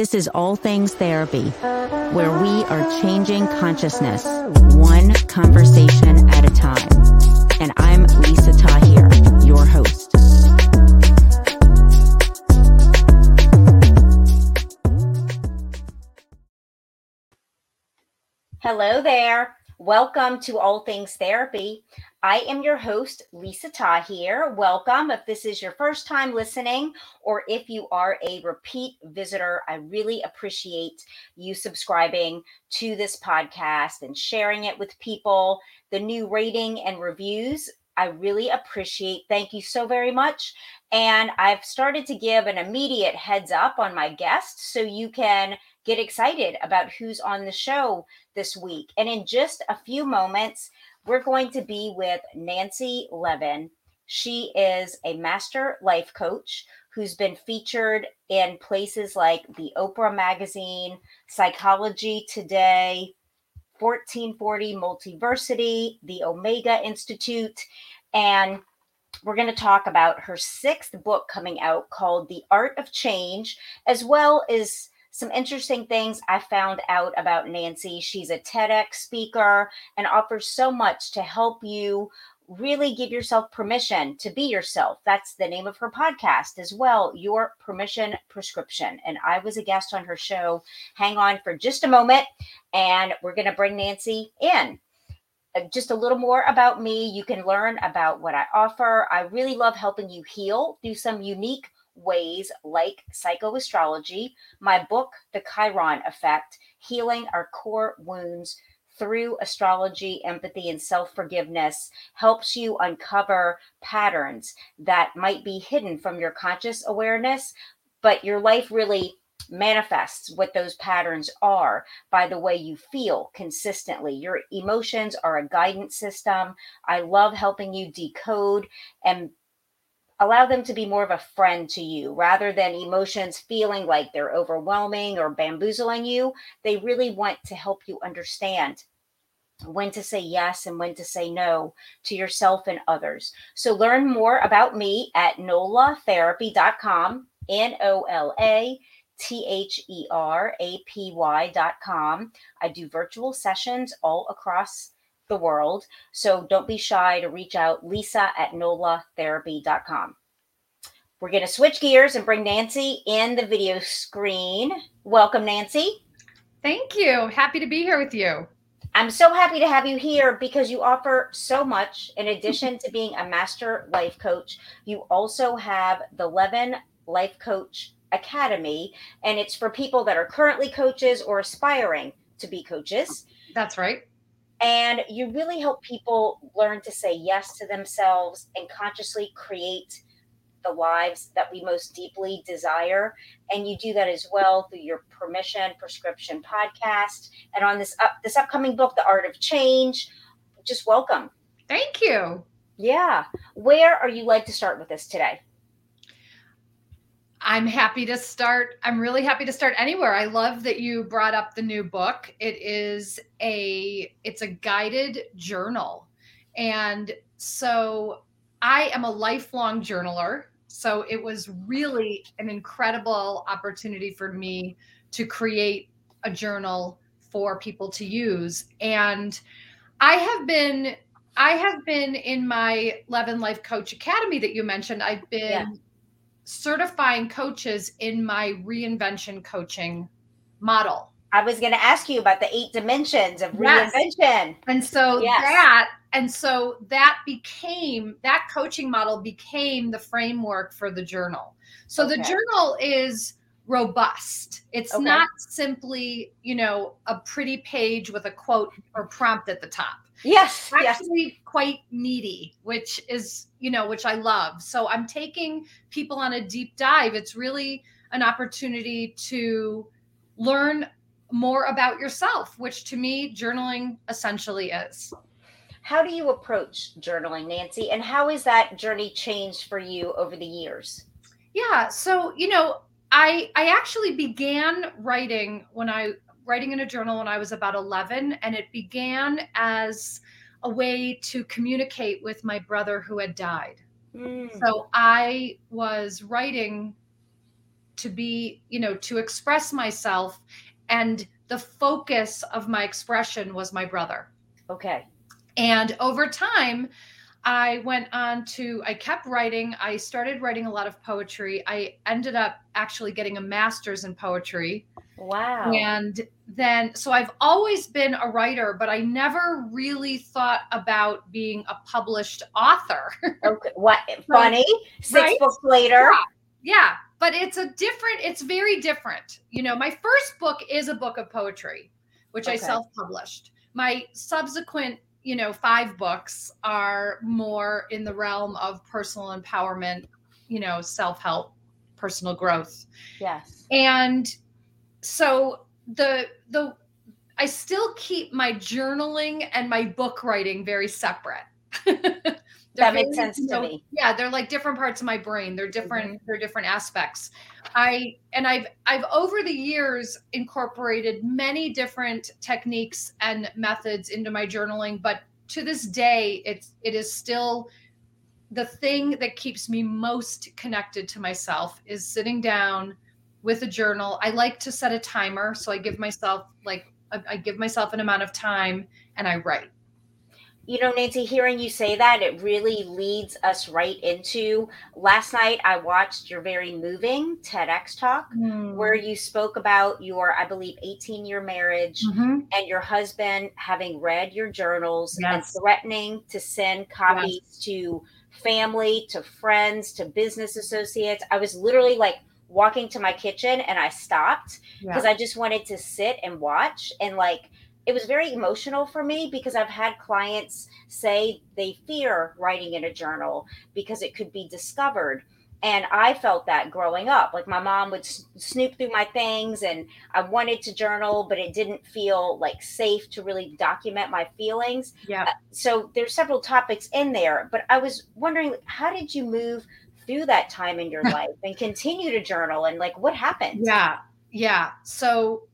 This is All Things Therapy, where we are changing consciousness, one conversation at a time. And I'm Lisa Tahir, your host. Hello there. Welcome to All Things Therapy. I am your host, Lisa Tahir. Welcome. If this is your first time listening, or if you are a repeat visitor, I really appreciate you subscribing to this podcast and sharing it with people. The new rating and reviews, I really appreciate. Thank you so very much. And I've started to give an immediate heads up on my guests so you can get excited about who's on the show this week. And in just a few moments, we're going to be with Nancy Levin. She is a master life coach who's been featured in places like The Oprah Magazine, Psychology Today, 1440 Multiversity, the Omega Institute, and we're going to talk about her sixth book coming out called The Art of Change, as well as some interesting things I found out about Nancy. She's a TEDx speaker and offers so much to help you really give yourself permission to be yourself. That's the name of her podcast as well, Your Permission Prescription. And I was a guest on her show. Hang on for just a moment, and we're going to bring Nancy in. Just a little more about me. You can learn about what I offer. I really love helping you heal through some unique ways like psychoastrology, my book, The Chiron Effect, Healing Our Core Wounds Through Astrology, Empathy, and Self-Forgiveness, helps you uncover patterns that might be hidden from your conscious awareness, but your life really manifests what those patterns are by the way you feel consistently. Your emotions are a guidance system. I love helping you decode and allow them to be more of a friend to you rather than emotions feeling like they're overwhelming or bamboozling you. They really want to help you understand when to say yes and when to say no to yourself and others. So learn more about me at NoLawTherapy.com, NoLaTherapy.com. I do virtual sessions all across the world. So don't be shy to reach out, Lisa at NoLaTherapy.com. We're going to switch gears and bring Nancy in the video screen. Welcome, Nancy. Thank you. Happy to be here with you. I'm so happy to have you here because you offer so much. In addition to being a master life coach, you also have the Levin Life Coach Academy, and it's for people that are currently coaches or aspiring to be coaches. That's right. And you really help people learn to say yes to themselves and consciously create the lives that we most deeply desire. And you do that as well through your Permission Prescription podcast and on this upcoming book, The Art of Change. Just welcome. Thank you. Yeah. Where are you like to start with this today? I'm really happy to start anywhere. I love that you brought up the new book. It's a guided journal. And so I am a lifelong journaler. So it was really an incredible opportunity for me to create a journal for people to use. And I have been in my Levin Life Coach Academy that you mentioned. I've been certifying coaches in my reinvention coaching model. I was going to ask you about the 8 dimensions of reinvention. And so that coaching model became the framework for the journal. So the journal is robust. It's not simply, a pretty page with a quote or prompt at the top. Yes. Actually quite meaty, which is, which I love. So I'm taking people on a deep dive. It's really an opportunity to learn more about yourself, which to me, journaling essentially is. How do you approach journaling, Nancy? And how has that journey changed for you over the years? Yeah. So, I actually began writing in a journal when I was about 11, and it began as a way to communicate with my brother who had died. So I was writing to be, you know, to express myself. And the focus of my expression was my brother. Okay. And over time, I kept writing. I started writing a lot of poetry. I ended up actually getting a master's in poetry. Wow. And then, so I've always been a writer, but I never really thought about being a published author. Okay. What? Funny. Six books later. Yeah. But it's very different. You know, my first book is a book of poetry, which I self-published. My subsequent, you know, 5 books are more in the realm of personal empowerment, you know, self-help, personal growth. Yes. And so I still keep my journaling and my book writing very separate. That makes sense to me. Yeah, they're like different parts of my brain. They're different. Mm-hmm. They're different aspects. I've over the years incorporated many different techniques and methods into my journaling, but to this day, it is still the thing that keeps me most connected to myself is sitting down with a journal. I like to set a timer, so I give myself an amount of time and I write. You know, Nancy, hearing you say that, it really leads us right into last night. I watched your very moving TEDx talk where you spoke about your, I believe, 18-year marriage and your husband having read your journals and threatening to send copies to family, to friends, to business associates. I was literally like walking to my kitchen and I stopped because I just wanted to sit and watch and like. It was very emotional for me because I've had clients say they fear writing in a journal because it could be discovered. And I felt that growing up, like my mom would snoop through my things and I wanted to journal, but it didn't feel like safe to really document my feelings. Yeah. So there's several topics in there, but I was wondering, how did you move through that time in your life and continue to journal? And like, what happened? Yeah. Yeah. So,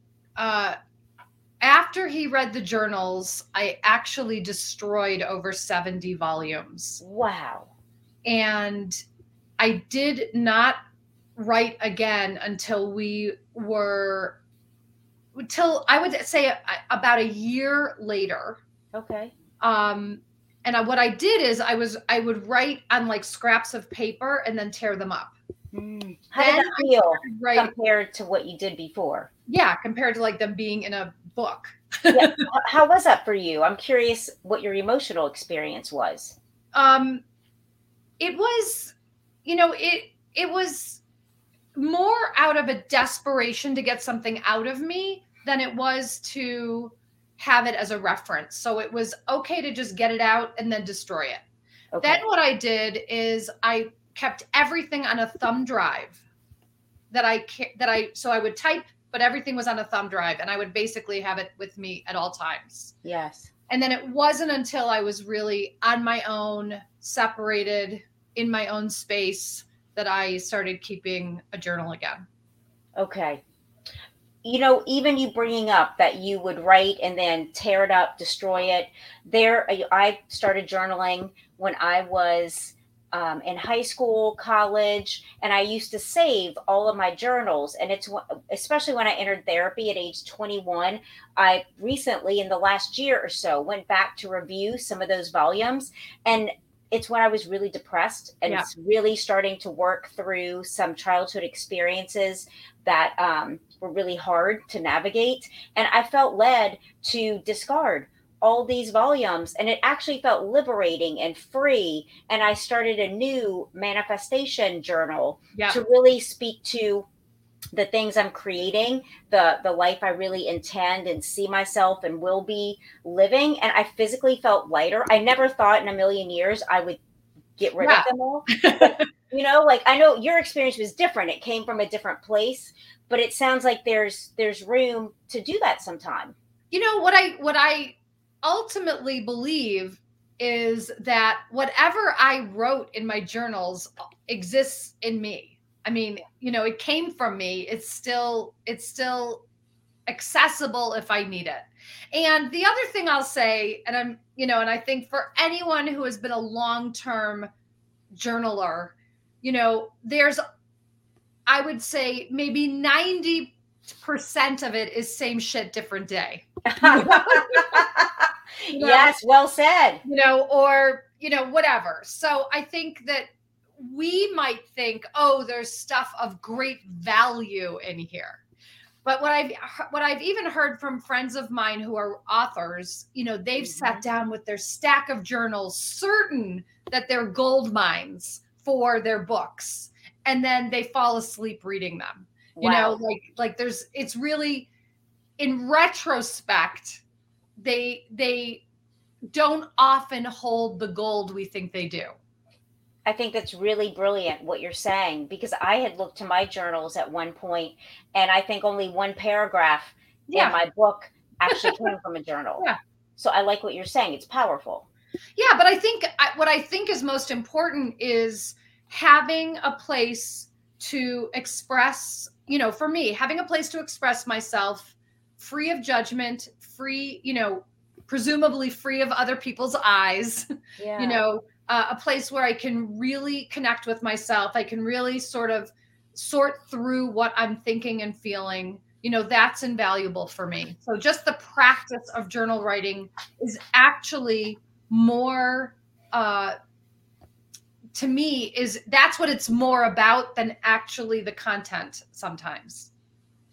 after he read the journals, I actually destroyed over 70 volumes. Wow. And I did not write again until I would say about a year later. Okay. And what I did is I would write on like scraps of paper and then tear them up. How did that feel compared to what you did before? Yeah, compared to like them being in a book. Yeah. How was that for you? I'm curious what your emotional experience was. It was, you know, it was more out of a desperation to get something out of me than it was to have it as a reference. So it was okay to just get it out and then destroy it. Okay. Then what I did is I kept everything on a thumb drive so I would type, but everything was on a thumb drive and I would basically have it with me at all times. Yes. And then it wasn't until I was really on my own, separated in my own space, that I started keeping a journal again. Okay. You know, even you bringing up that you would write and then tear it up, destroy it. I started journaling when I was in high school, college, and I used to save all of my journals. And it's especially when I entered therapy at age 21, I recently in the last year or so went back to review some of those volumes. And it's when I was really depressed and it's really starting to work through some childhood experiences that were really hard to navigate. And I felt led to discard all these volumes, and it actually felt liberating and free. And I started a new manifestation journal to really speak to the things I'm creating, the life I really intend and see myself and will be living. And I physically felt lighter. I never thought in a million years I would get rid of them all. But, you know, like I know your experience was different. It came from a different place, but it sounds like there's room to do that sometime. You know, what I ultimately believe is that whatever I wrote in my journals exists in me. I mean, you know, it came from me. It's still accessible if I need it. And the other thing I'll say, and I'm, you know, and I think for anyone who has been a long-term journaler, you know, there's I would say maybe 90% of it is same shit, different day. Yes, well said. Or, whatever. So I think that we might think, oh, there's stuff of great value in here. But what I've even heard from friends of mine who are authors, they've sat down with their stack of journals, certain that they're gold mines for their books, and then they fall asleep reading them. Wow. Like it's really, in retrospect, they don't often hold the gold we think they do. I think that's really brilliant what you're saying, because I had looked to my journals at one point, and I think only one paragraph in my book actually came from a journal. Yeah. So I like what you're saying. It's powerful. Yeah. But I think what I think is most important is having a place to express, for me, having a place to express myself free of judgment, free, presumably free of other people's eyes, a place where I can really connect with myself. I can really sort of sort through what I'm thinking and feeling. That's invaluable for me. So just the practice of journal writing is actually more, to me, that's what it's more about than actually the content sometimes.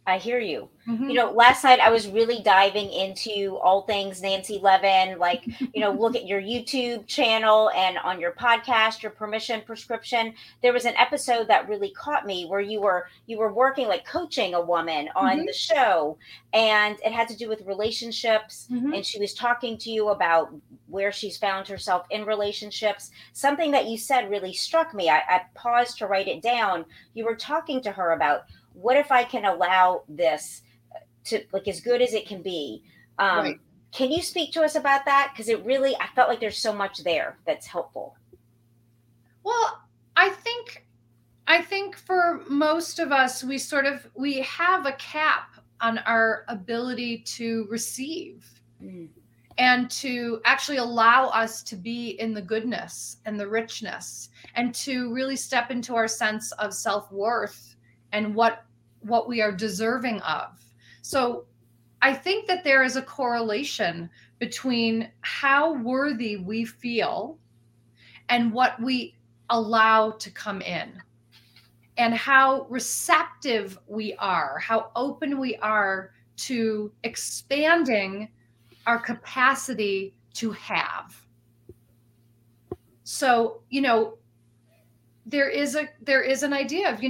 I hear you. Mm-hmm. Last night I was really diving into all things Nancy Levin, look at your YouTube channel and on your podcast, Your Permission Prescription. There was an episode that really caught me where you were working, coaching a woman on the show, and it had to do with relationships. Mm-hmm. And she was talking to you about where she's found herself in relationships. Something that you said really struck me. I paused to write it down. You were talking to her about, what if I can allow this to as good as it can be? Right. Can you speak to us about that? Because I felt like there's so much there that's helpful. Well, I think for most of us, we have a cap on our ability to receive and to actually allow us to be in the goodness and the richness and to really step into our sense of self-worth and what we are deserving of. So I think that there is a correlation between how worthy we feel and what we allow to come in, and how receptive we are, how open we are to expanding our capacity to have. So, there is an idea of,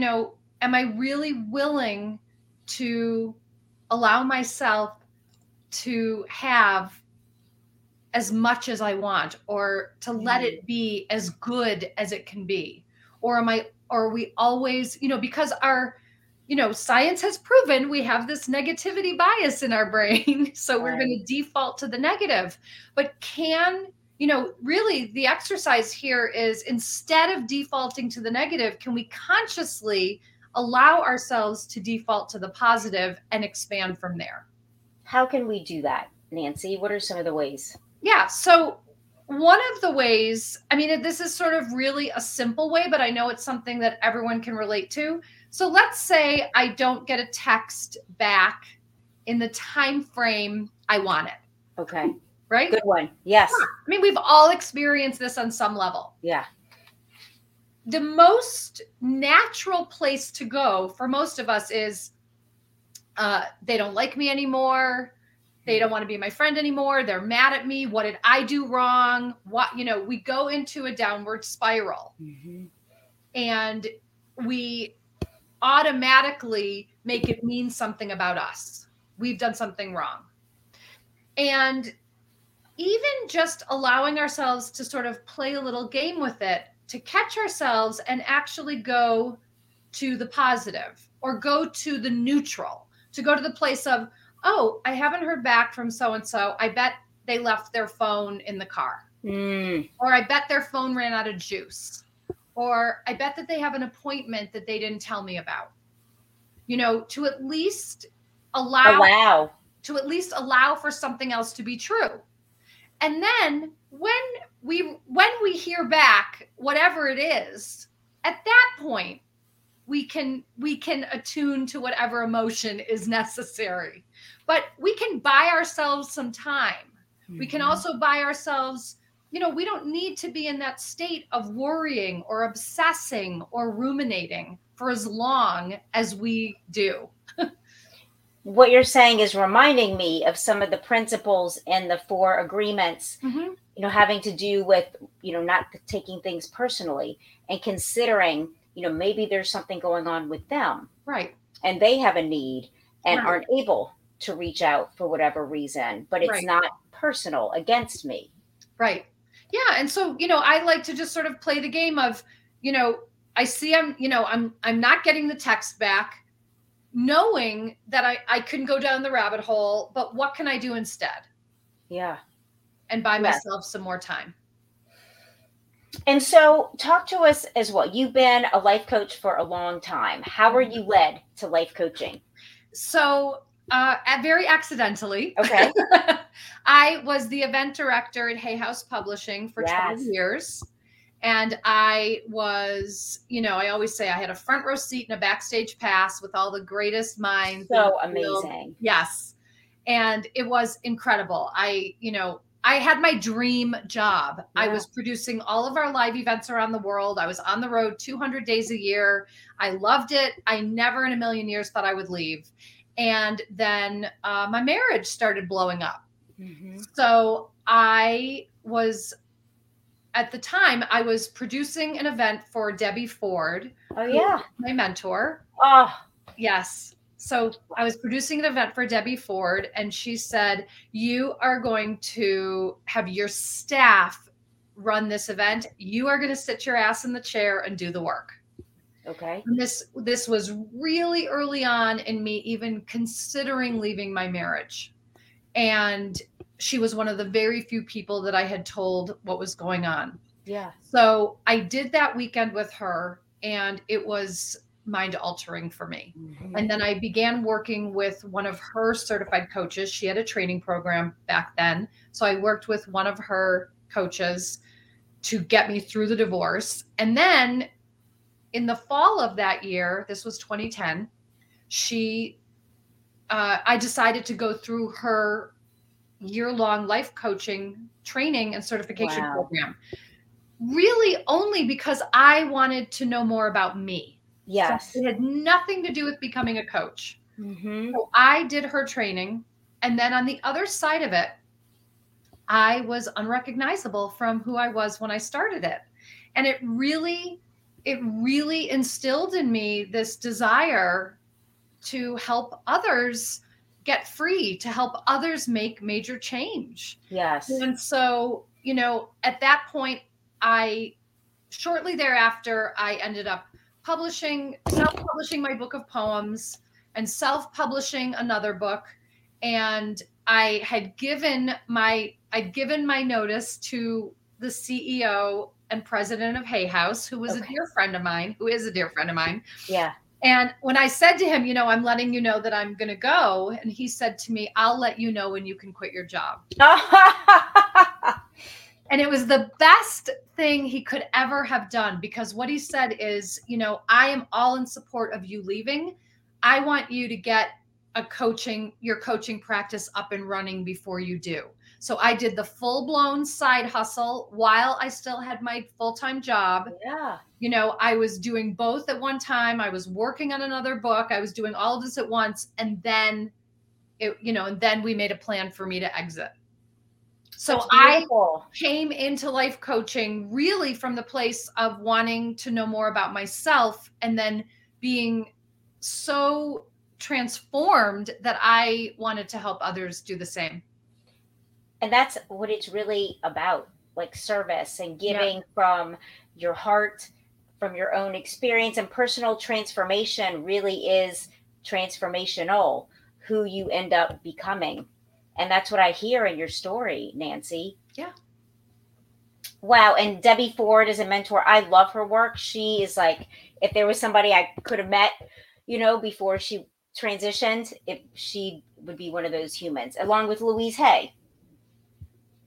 am I really willing to allow myself to have as much as I want, or to let it be as good as it can be? Or are we always, because our, science has proven we have this negativity bias in our brain. So we're going to default to the negative. But really the exercise here is, instead of defaulting to the negative, can we consciously allow ourselves to default to the positive and expand from there? How can we do that, Nancy? What are some of the ways? Yeah. So one of the ways, this is sort of really a simple way, but I know it's something that everyone can relate to. So let's say I don't get a text back in the time frame I want it. Okay. Right? Good one. Yes. Yeah. We've all experienced this on some level. Yeah. The most natural place to go for most of us is they don't like me anymore. They don't want to be my friend anymore. They're mad at me. What did I do wrong? We go into a downward spiral, and we automatically make it mean something about us. We've done something wrong. And even just allowing ourselves to sort of play a little game with it, to catch ourselves and actually go to the positive, or go to the neutral, to go to the place of, oh, I haven't heard back from so-and-so. I bet they left their phone in the car, or I bet their phone ran out of juice, or I bet that they have an appointment that they didn't tell me about, to at least allow for something else to be true. And then when we hear back, whatever it is, at that point, we can attune to whatever emotion is necessary. But we can buy ourselves some time. Mm-hmm. We can also buy ourselves, you know, we don't need to be in that state of worrying or obsessing or ruminating for as long as we do. What you're saying is reminding me of some of the principles in the four agreements, mm-hmm. you know, having to do with, you know, not taking things personally and considering, you know, maybe there's something going on with them. Right. And they have a need and right. aren't able to reach out for whatever reason, but it's right. not personal against me. Right. Yeah. And so, you know, I like to just sort of play the game of, you know, I see I'm not getting the text back. Knowing that I couldn't go down the rabbit hole, but what can I do instead? Yeah. And buy myself some more time. And so talk to us as well. You've been a life coach for a long time. How were you led to life coaching? So very accidentally. Okay. I was the event director at Hay House Publishing for 12 years. And I was, you know, I always say I had a front row seat and a backstage pass with all the greatest minds. So amazing. Yes. And it was incredible. I had my dream job. Yeah. I was producing all of our live events around the world. I was on the road 200 days a year. I loved it. I never in a million years thought I would leave. And then my marriage started blowing up. Mm-hmm. So I was... At the time, I was producing an event for Debbie Ford. Oh, yeah. My mentor. Oh, yes. So I was producing an event for Debbie Ford, and she said, you are going to have your staff run this event. You are going to sit your ass in the chair and do the work. Okay. And this was really early on in me even considering leaving my marriage. And she was one of the very few people that I had told what was going on. Yeah. So I did that weekend with her, and it was mind altering for me. Mm-hmm. And then I began working with one of her certified coaches. She had a training program back then. So I worked with one of her coaches to get me through the divorce. And then in the fall of that year, this was 2010, I decided to go through her year-long life coaching training and certification program, really only because I wanted to know more about me. Yes. So it had nothing to do with becoming a coach. Mm-hmm. So I did her training. And then on the other side of it, I was unrecognizable from who I was when I started it. And it really instilled in me this desire to help others get free, to help others make major change. Yes. And so, you know, at that point, shortly thereafter, I ended up self-publishing my book of poems and self-publishing another book. And I had given my notice to the CEO and president of Hay House, who was a dear friend of mine, who is a dear friend of mine. Yeah. And when I said to him, you know, I'm letting you know that I'm going to go. And he said to me, I'll let you know when you can quit your job. And it was the best thing he could ever have done, because what he said is, you know, I am all in support of you leaving. I want you to get your coaching practice up and running before you do. So I did the full-blown side hustle while I still had my full-time job. Yeah. You know, I was doing both at one time. I was working on another book. I was doing all of this at once. And then, and then we made a plan for me to exit. So I came into life coaching really from the place of wanting to know more about myself, and then being so transformed that I wanted to help others do the same. And that's what it's really about, like service and giving from your heart, from your own experience. And personal transformation really is transformational, who you end up becoming. And that's what I hear in your story, Nancy. Yeah. Wow. And Debbie Ford is a mentor. I love her work. She is like, if there was somebody I could have met, you know, before she transitioned, if she would be one of those humans, along with Louise Hay.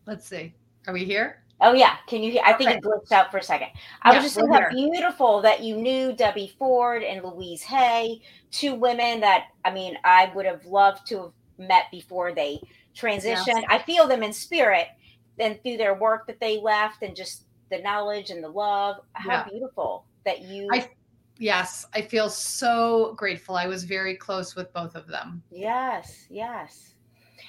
Let's see. Are we here? Oh, yeah. Can you hear? I think it glitched out for a second. I was just saying how beautiful that you knew Debbie Ford and Louise Hay, two women that, I mean, I would have loved to have met before they transitioned. Yes. I feel them in spirit and through their work that they left and just the knowledge and the love. How beautiful that you. Yes. I feel so grateful. I was very close with both of them. Yes. Yes.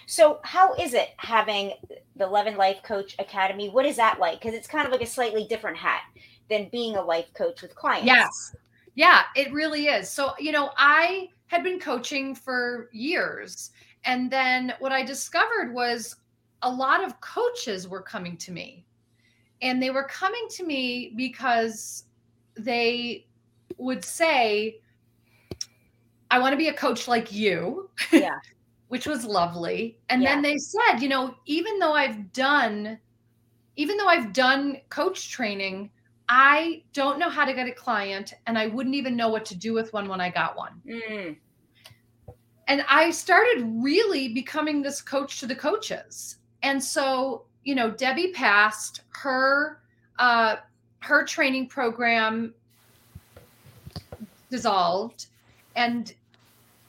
So how is it having the Levin Life Coach Academy? What is that like? Because it's kind of like a slightly different hat than being a life coach with clients. Yes. Yeah, it really is. So, you know, I had been coaching for years. And then what I discovered was a lot of coaches were coming to me. And they were coming to me because they would say, I want to be a coach like you. Yeah. Which was lovely. And then they said, you know, even though I've done coach training, I don't know how to get a client, and I wouldn't even know what to do with one when I got one. Mm. And I started really becoming this coach to the coaches. And so, you know, Debbie passed her training program dissolved, and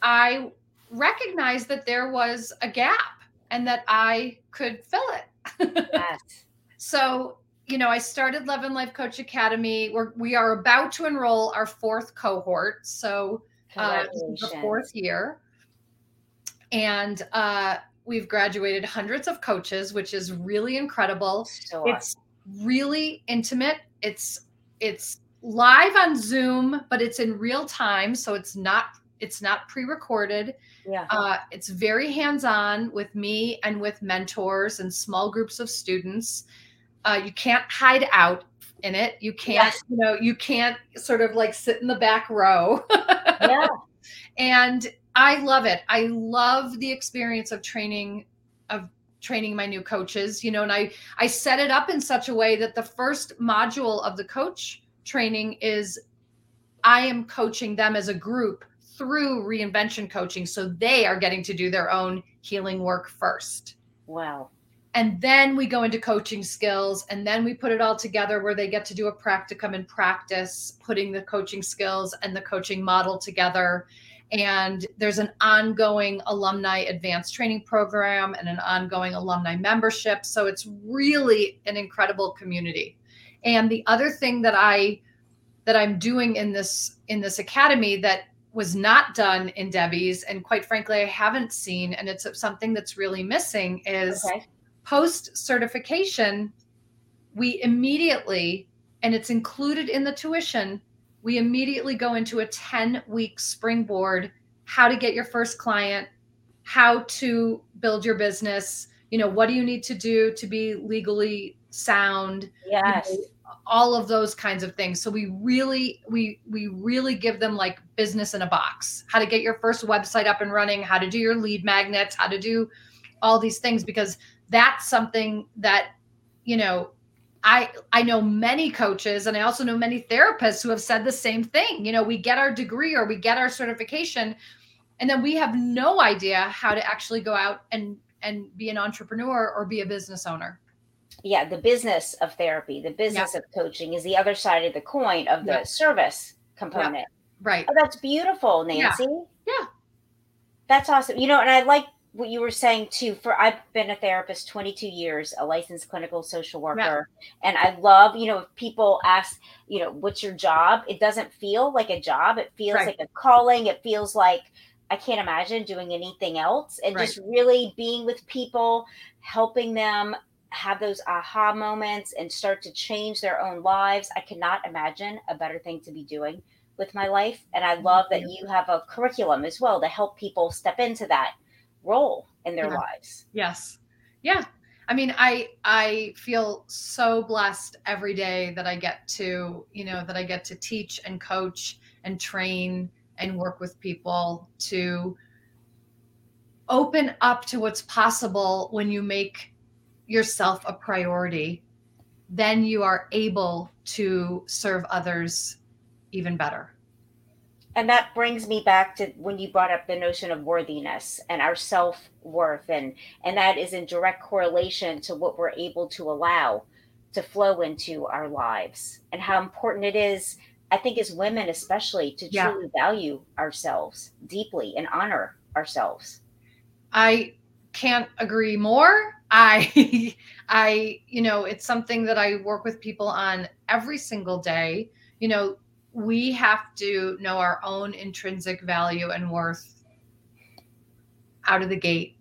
I recognized that there was a gap and that I could fill it. Yes. So, you know, I started Levin Life Coach Academy. We are about to enroll our fourth cohort. So this is the fourth year. And we've graduated hundreds of coaches, which is really incredible. So it's really intimate. It's live on Zoom, but it's in real time. So it's not pre-recorded. Yeah. It's very hands-on with me and with mentors and small groups of students. You can't hide out in it. You can't, you can't sort of like sit in the back row. Yeah. And I love it. I love the experience of training my new coaches, you know, and I set it up in such a way that the first module of the coach training is I am coaching them as a group through reinvention coaching. So they are getting to do their own healing work first. Wow. And then we go into coaching skills, and then we put it all together where they get to do a practicum and practice putting the coaching skills and the coaching model together. And there's an ongoing alumni advanced training program and an ongoing alumni membership. So it's really an incredible community. And the other thing that I'm doing in this academy that was not done in Debbie's, and quite frankly, I haven't seen, and it's something that's really missing, is post-certification, we immediately, and it's included in the tuition, we immediately go into a 10-week springboard, how to get your first client, how to build your business, you know, what do you need to do to be legally sound? Yes. You know, all of those kinds of things. So we really give them like business in a box, how to get your first website up and running, how to do your lead magnets, how to do all these things, because that's something that, you know, I know many coaches, and I also know many therapists who have said the same thing. You know, we get our degree or we get our certification, and then we have no idea how to actually go out and be an entrepreneur or be a business owner. Yeah, the business of therapy, the business of coaching is the other side of the coin of the service component. Yeah. Right. Oh, that's beautiful, Nancy. Yeah. That's awesome. You know, and I like what you were saying too. I've been a therapist 22 years, a licensed clinical social worker. Yeah. And I love, you know, if people ask, you know, what's your job? It doesn't feel like a job. It feels like a calling. It feels like I can't imagine doing anything else. And just really being with people, helping them have those aha moments and start to change their own lives. I cannot imagine a better thing to be doing with my life. And I love that you have a curriculum as well to help people step into that role in their lives. Yes. Yeah. I mean, I feel so blessed every day that I get to, you know, that I get to teach and coach and train and work with people to open up to what's possible when you make yourself a priority, then you are able to serve others even better. And that brings me back to when you brought up the notion of worthiness and our self-worth, and that is in direct correlation to what we're able to allow to flow into our lives, and how important it is, I think, as women especially, to truly value ourselves deeply and honor ourselves. I can't agree more. I, you know, it's something that I work with people on every single day. You know, we have to know our own intrinsic value and worth out of the gate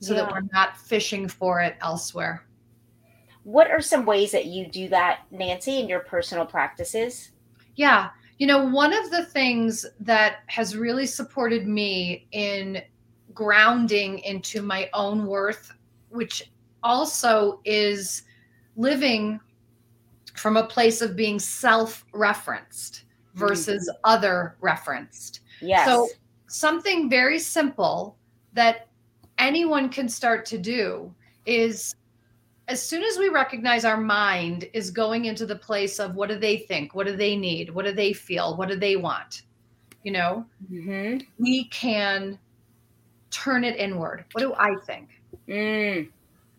so that we're not fishing for it elsewhere. What are some ways that you do that, Nancy, in your personal practices? Yeah. You know, one of the things that has really supported me in grounding into my own worth, which also is living from a place of being self-referenced versus other referenced. Yes. So something very simple that anyone can start to do is, as soon as we recognize our mind is going into the place of what do they think? What do they need? What do they feel? What do they want? You know, we can turn it inward. What do I think?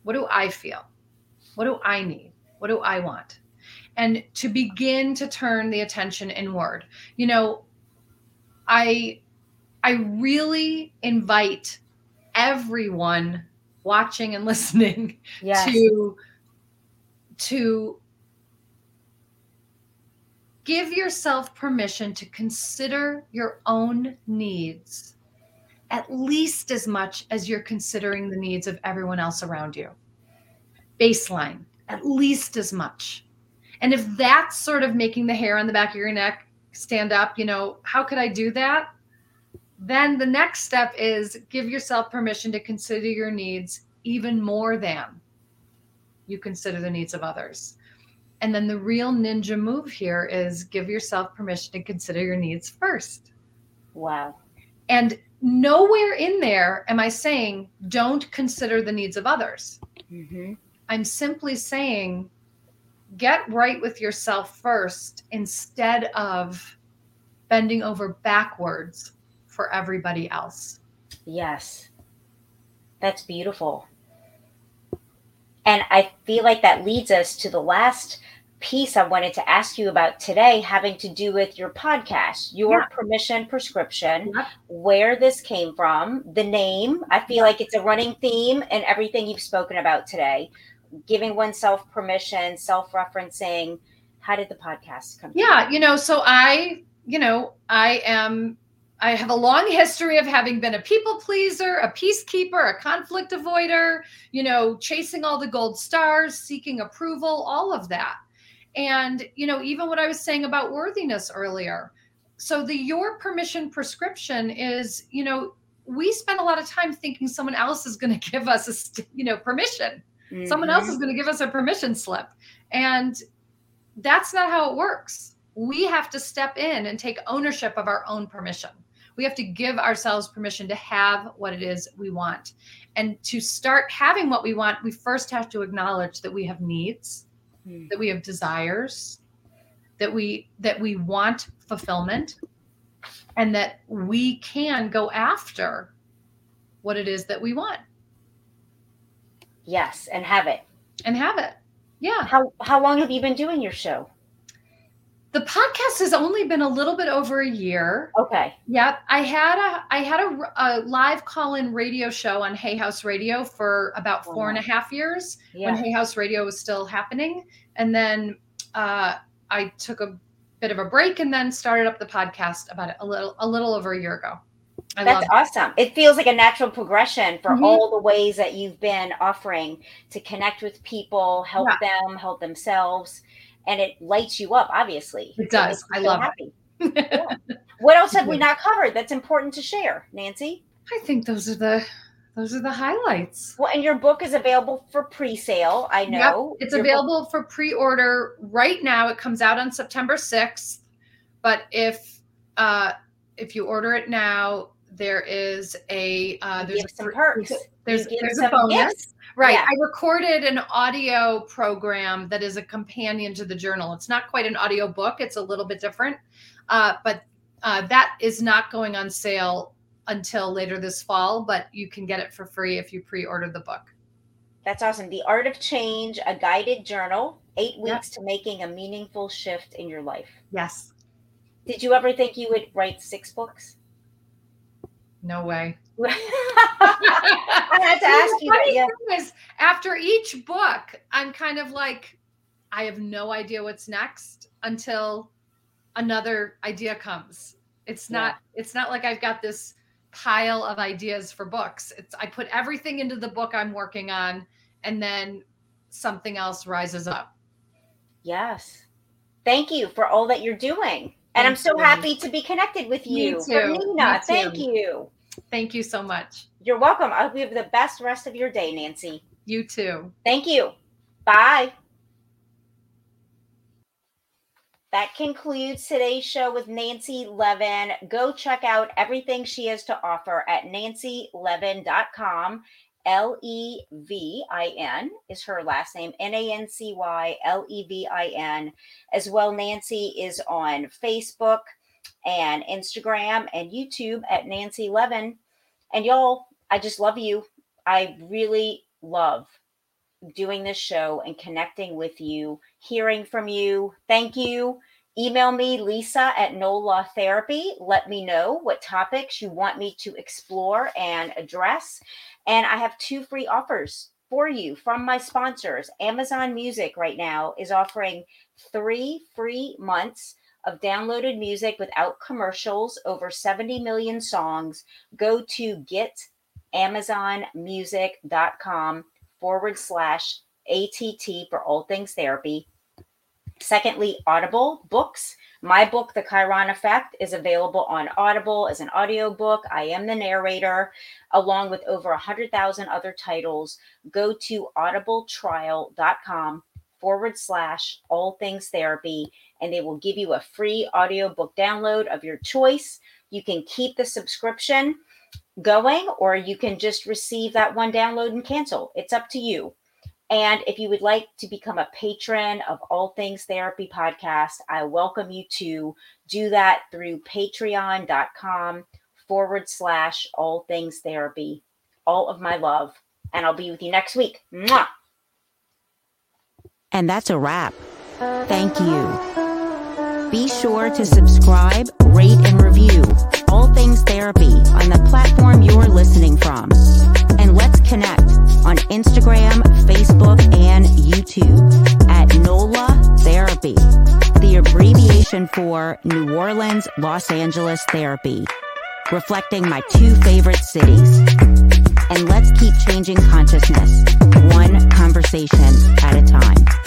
What do I feel? What do I need? What do I want? And to begin to turn the attention inward. You know, I really invite everyone watching and listening to give yourself permission to consider your own needs at least as much as you're considering the needs of everyone else around you. Baseline, at least as much. And if that's sort of making the hair on the back of your neck stand up, you know, how could I do that? Then the next step is give yourself permission to consider your needs even more than you consider the needs of others. And then the real ninja move here is give yourself permission to consider your needs first. Wow. And nowhere in there am I saying don't consider the needs of others. I'm simply saying get right with yourself first instead of bending over backwards for everybody else. Yes. That's beautiful. And I feel like that leads us to the last piece I wanted to ask you about today, having to do with your podcast, Your Permission Prescription, where this came from, the name. I feel like it's a running theme in everything you've spoken about today. Giving oneself permission, self-referencing. How did the podcast come to you? You know, so I have a long history of having been a people pleaser, a peacekeeper, a conflict avoider, you know, chasing all the gold stars, seeking approval, all of that. And, you know, even what I was saying about worthiness earlier. So the Your Permission Prescription is, you know, we spend a lot of time thinking someone else is going to give us a, you know, permission. Someone else is going to give us a permission slip. And that's not how it works. We have to step in and take ownership of our own permission. We have to give ourselves permission to have what it is we want. And to start having what we want, we first have to acknowledge that we have needs, that we have desires, that we want fulfillment, and that we can go after what it is that we want. Yes, and have it. Yeah. How long have you been doing your show? The podcast has only been a little bit over a year. Okay. Yep. I had a live call-in radio show on Hay House Radio for about 4.5 years when Hay House Radio was still happening. And then I took a bit of a break and then started up the podcast about a little over a year ago. That's awesome. It feels like a natural progression for all the ways that you've been offering to connect with people, help them, help themselves. And it lights you up, obviously. It does. I love it. Yeah. What else have we not covered that's important to share, Nancy? I think those are the highlights. Well, and your book is available for pre-sale, I know. Yep. It's available for pre-order right now. It comes out on September 6th. But if you order it now, there is there's a bonus. Gifts. Right. Yeah. I recorded an audio program that is a companion to the journal. It's not quite an audio book. It's a little bit different. But that is not going on sale until later this fall, but you can get it for free if you pre-order the book. That's awesome. The Art of Change, a guided journal, 8 weeks to making a meaningful shift in your life. Yes. Did you ever think you would write 6 books? No way. I have to ask you. The funny thing is, after each book, I'm kind of like, I have no idea what's next until another idea comes. It's not like I've got this pile of ideas for books. I put everything into the book I'm working on, and then something else rises up. Yes. Thank you for all that you're doing. And I'm so happy to be connected with you. Me too. Nina, me too. Thank you. Thank you so much. You're welcome. I hope you have the best rest of your day, Nancy. You too. Thank you. Bye. That concludes today's show with Nancy Levin. Go check out everything she has to offer at nancylevin.com. Levin is her last name, Nancy Levin. As well, Nancy is on Facebook and Instagram and YouTube at Nancy Levin. And y'all, I just love you. I really love doing this show and connecting with you, hearing from you. Thank you. Email me, Lisa at NoLawTherapy. Let me know what topics you want me to explore and address. And I have 2 free offers for you from my sponsors. Amazon Music right now is offering 3 free months of downloaded music without commercials, over 70 million songs. Go to getamazonmusic.com/ATT for all things therapy. Secondly, Audible books. My book, The Chiron Effect, is available on Audible as an audiobook. I am the narrator, along with over 100,000 other titles. Go to audibletrial.com / all things therapy, and they will give you a free audiobook download of your choice. You can keep the subscription going, or you can just receive that one download and cancel. It's up to you. And if you would like to become a patron of All Things Therapy Podcast, I welcome you to do that through patreon.com / all things therapy. All of my love. And I'll be with you next week. Mwah! And that's a wrap. Thank you. Be sure to subscribe, rate, and review All Things Therapy on the platform you're listening from. And let's connect on Instagram, Facebook, and YouTube at NOLA Therapy, the abbreviation for New Orleans, Los Angeles Therapy, reflecting my 2 favorite cities. And let's keep changing consciousness, one conversation at a time.